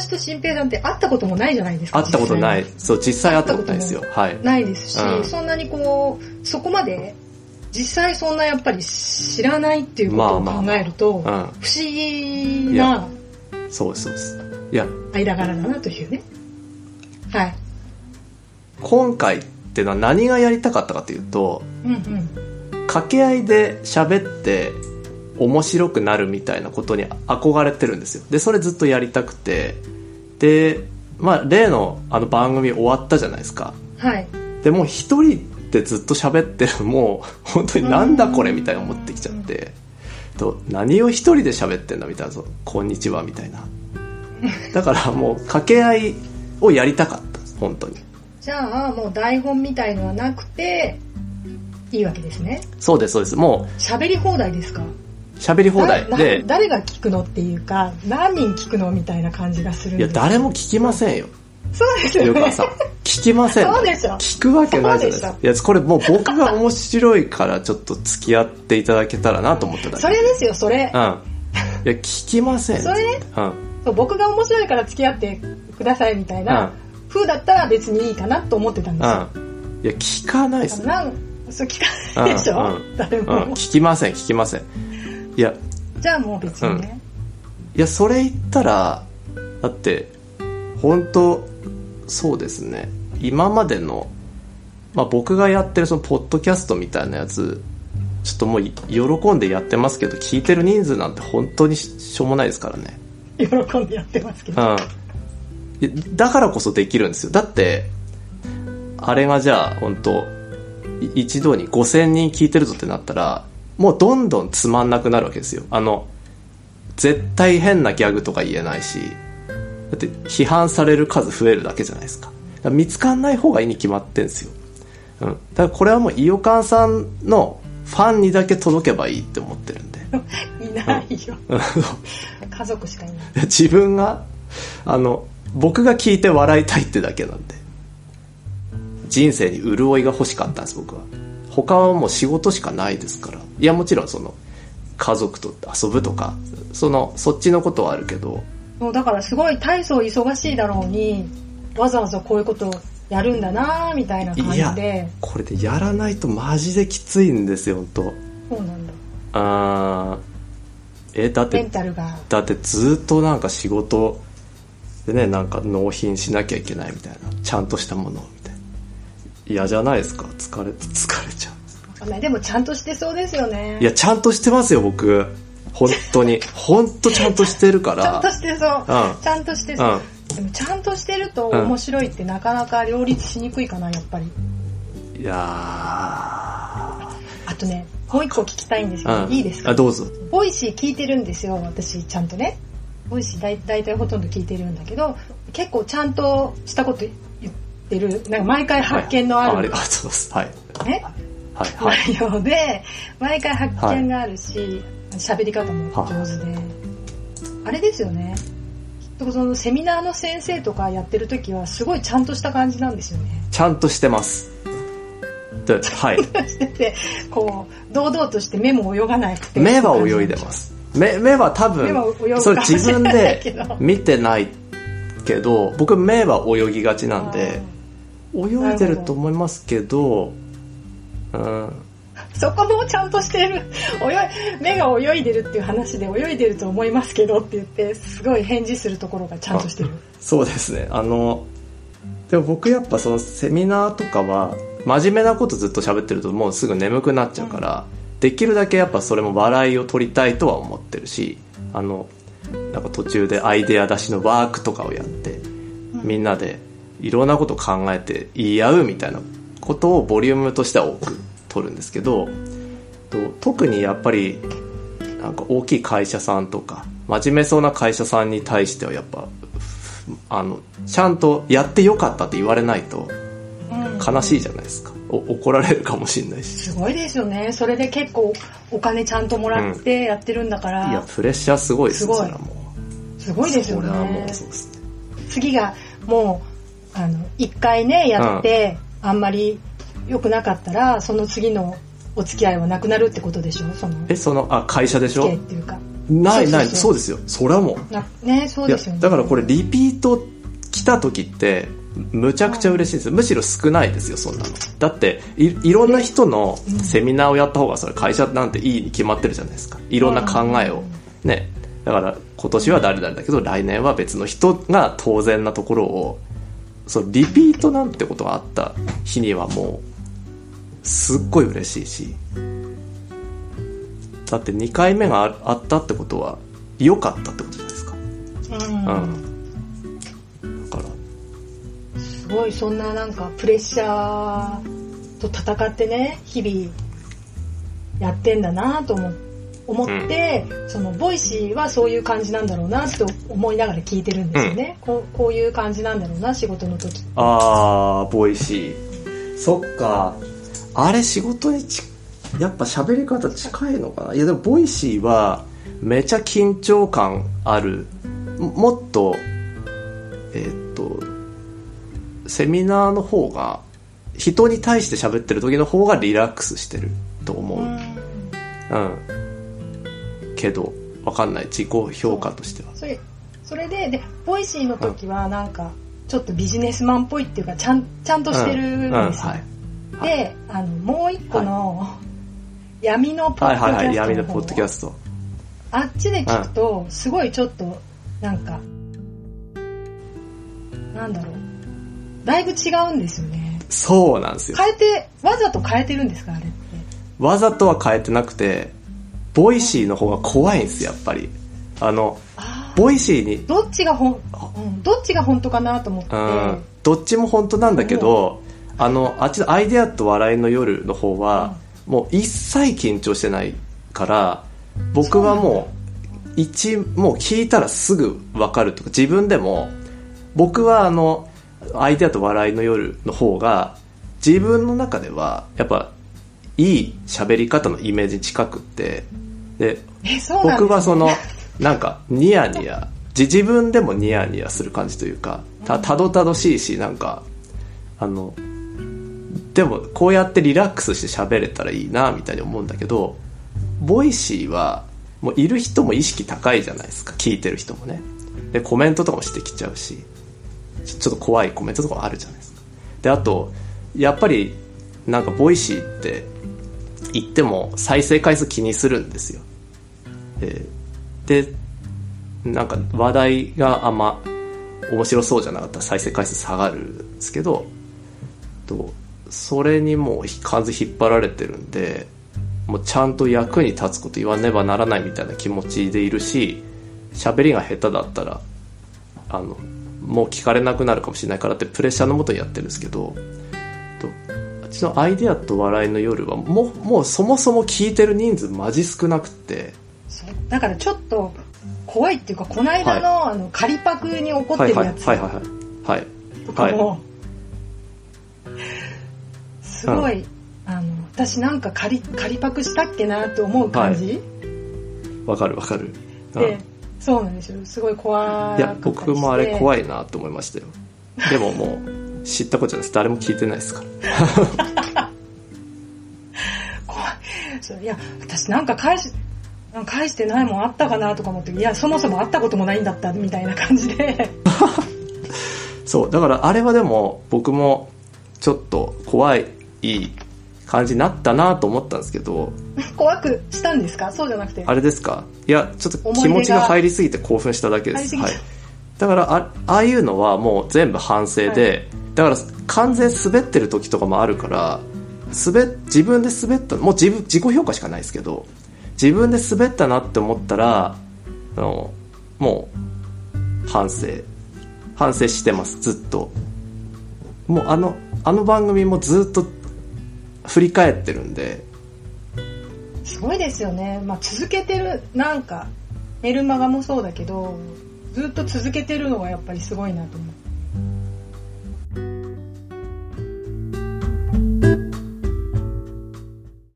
私と新平さんって会ったこともないじゃないですか。会ったことない。そう、実際会ったことないですよ。はい。ないですし、うん、そんなにこう、そこまで、実際そんなやっぱり知らないっていうことを考えると、まあまあ、不思議な、そうそうです。いや、間柄だなというね。はい。今回ってのは何がやりたかったかというと、うんうん、掛け合いで喋って面白くなるみたいなことに憧れてるんですよ。で、それずっとやりたくて、で、まあ例のあの番組終わったじゃないですか。はい。でもう一人でずっと喋ってる、もう本当になんだこれみたいな思ってきちゃって、と何を一人で喋ってんだみたいな、こんにちはみたいな。だからもう掛け合いをやりたかった本当に。じゃあもう台本みたいのはなくていいわけですね。そうですそうです。もう喋り放題ですか。喋り放題で、誰が聞くのっていうか、何人聞くのみたいな感じがするんです。いや誰も聞きませんよ。そうですよね。よかさん聞きません。そうでしょ。聞くわけないじゃないですか。いやこれもう僕が面白いからちょっと付き合っていただけたらなと思ってた。それですよそれ。うん。いや聞きません。それね。うん。僕が面白いから付き合ってくださいみたいな風だったら別にいいかなと思ってたんですよ。うん。いや聞かないですね。そう聞かないでしょ。うん、誰も、うん。聞きません聞きません。いや。じゃあもう別にね。うん、いやそれ言ったらだって本当。そうですね、今までの、まあ、僕がやってるそのポッドキャストみたいなやつちょっともう喜んでやってますけど、聞いてる人数なんて本当にしょうもないですからね。喜んでやってますけど、うん、だからこそできるんですよ。だってあれがじゃあ本当一度に5000人聞いてるぞってなったらもうどんどんつまんなくなるわけですよ。絶対変なギャグとか言えないし、だって批判される数増えるだけじゃないですか。見つかんない方がいいに決まってんですよ、うん、だからこれはもういよかんさんのファンにだけ届けばいいって思ってるんでいないよ、うん、家族しかいない。自分が僕が聞いて笑いたいってだけなんで、人生に潤いが欲しかったんです僕は。他はもう仕事しかないですから。いやもちろんその家族と遊ぶとかそっちのことはあるけど、もうだからすごい大層忙しいだろうにわざわざこういうことをやるんだなみたいな感じで。いやこれでやらないとマジできついんですよ本当。そうなんだ。だってメンタルがだってずっとなんか仕事でね、なんか納品しなきゃいけないみたいな、ちゃんとしたものをみたいな、嫌じゃないですか。疲れちゃう。でもちゃんとしてそうですよね。いやちゃんとしてますよ僕本当に本当ちゃんとしてるから。ちゃんとしてそう、うん、ちゃんとしてそう、うん、でもちゃんとしてると面白いってなかなか両立しにくいかなやっぱり。いやー、あとねもう一個聞きたいんですけど、うん、いいですか。あ、どうぞ。ボイシー聞いてるんですよ私。ちゃんとねボイシー大体ほとんど聞いてるんだけど、結構ちゃんとしたこと言ってる、なんか毎回発見のある、はい、ありがとうございます、はい、ね、はいはい、内容で毎回発見があるし、はい、喋り方も上手で、あれですよね、きっとそのセミナーの先生とかやってる時はすごいちゃんとした感じなんですよね。ちゃんとしてます。で、はい。してて、こう堂々として目も泳がないって。目は泳いでます。目は多分それ自分で見てないけど、僕目は泳ぎがちなんで泳いでると思いますけど、うん。そこもちゃんとしてる。目が泳いでるっていう話で、泳いでると思いますけどって言って、すごい返事するところがちゃんとしてる。そうですね。でも僕やっぱそのセミナーとかは、真面目なことずっと喋ってるともうすぐ眠くなっちゃうから、うん、できるだけやっぱそれも笑いを取りたいとは思ってるし、なんか途中でアイデア出しのワークとかをやって、みんなでいろんなこと考えて言い合うみたいなことをボリュームとしては多く。取るんですけど、特にやっぱりなんか大きい会社さんとか真面目そうな会社さんに対してはやっぱちゃんとやってよかったって言われないと悲しいじゃないですか、うん、怒られるかもしれないし。すごいですよねそれで。結構お金ちゃんともらってやってるんだから、うん、いやプレッシャーすごいです。それはもうすごいですよね。それはもうそうですね。次がもう1回ねやって、うん、あんまり良くなかったらその次のお付き合いはなくなるってことでしょ。その会社でしょ。付き合いっていうかないない、そうですよ、それはもう、ね、そうですよね。だからこれリピート来た時ってむちゃくちゃ嬉しいです、はい、むしろ少ないですよそんなの。だっていろんな人のセミナーをやった方がそれ会社なんていいに決まってるじゃないですか、いろんな考えを、はい、ね。だから今年は誰々だけど来年は別の人が当然なところを、そのリピートなんてことがあった日にはもうすっごい嬉しいし、だって2回目があったってことは良かったってことじゃないですか、うんうん、だからすごいそんななんかプレッシャーと戦ってね日々やってんだなと思って、うん、そのボイシーはそういう感じなんだろうなと思いながら聞いてるんですよね、うん、こういう感じなんだろうな仕事の時。あーボイシー、そっか、あれ仕事にやっぱ喋り方近いのかな。いやでもボイシーはめちゃ緊張感ある、もっとセミナーの方が人に対して喋ってる時の方がリラックスしてると思う、うん、けど分かんない、自己評価としてはそれでボイシーの時はなんかちょっとビジネスマンっぽいっていうかちゃんとしてるんですよ、うんうん、はい。でもう一個の、はい闇のポッドキャスト、あっちで聞くとすごいちょっとなんか、うん、なんだろう、だいぶ違うんですよね。そうなんですよ。わざと変えてるんですかあれって。わざとは変えてなくてボイシーの方が怖いんですやっぱり。ボイシーにどっちが本当かなと思って、うん、どっちも本当なんだけど、あっちのアイデアと笑いの夜の方は、うんもう一切緊張してないから僕はもう聞いたらすぐ分かるとか、自分でも僕はアイデアと笑いの夜の方が自分の中ではやっぱいい喋り方のイメージ近くって、で僕はそのなんかニヤニヤ自分でもニヤニヤする感じというか たどたどしいし、なんかでもこうやってリラックスして喋れたらいいなみたいに思うんだけど、ボイシーはもういる人も意識高いじゃないですか、聞いてる人もね。でコメントとかもしてきちゃうし、ちょっと怖いコメントとかもあるじゃないですか。であとやっぱりなんかボイシーって言っても再生回数気にするんですよ。でなんか話題があんま面白そうじゃなかったら再生回数下がるんですけど、それにもう完全に引っ張られてるんで、もうちゃんと役に立つこと言わねばならないみたいな気持ちでいるし、喋りが下手だったらもう聞かれなくなるかもしれないからってプレッシャーのもとにやってるんですけど、あっちのアイデアと笑いの夜はもうそもそも聞いてる人数マジ少なくて、だからちょっと怖いっていうか、この間の、はい、仮パクに起こってるやつとかもすごい、私なんか仮パクしたっけなと思う感じ。わかるわかる。で、そうなんですよ。すごい怖い。いや僕もあれ怖いなと思いましたよ。でももう知ったことじゃないです。誰も聞いてないですから。怖い。いや私なんか返してないもんあったかなとか思って、いやそもそもあったこともないんだったみたいな感じで。そうだからあれはでも僕もちょっと怖い。いい感じになったなと思ったんですけど。怖くしたんですか？そうじゃなくてあれですか？いやちょっと気持ちが入りすぎて興奮しただけです、はい、だからああいうのはもう全部反省で、はい、だから完全滑ってる時とかもあるから、自分で滑ったもう自己評価しかないですけど、自分で滑ったなって思ったらもう反省してます。ずっともうあの番組もずっと振り返ってるんで。すごいですよね、まあ、続けてる。なんかメルマガもそうだけどずっと続けてるのがやっぱりすごいなと思う。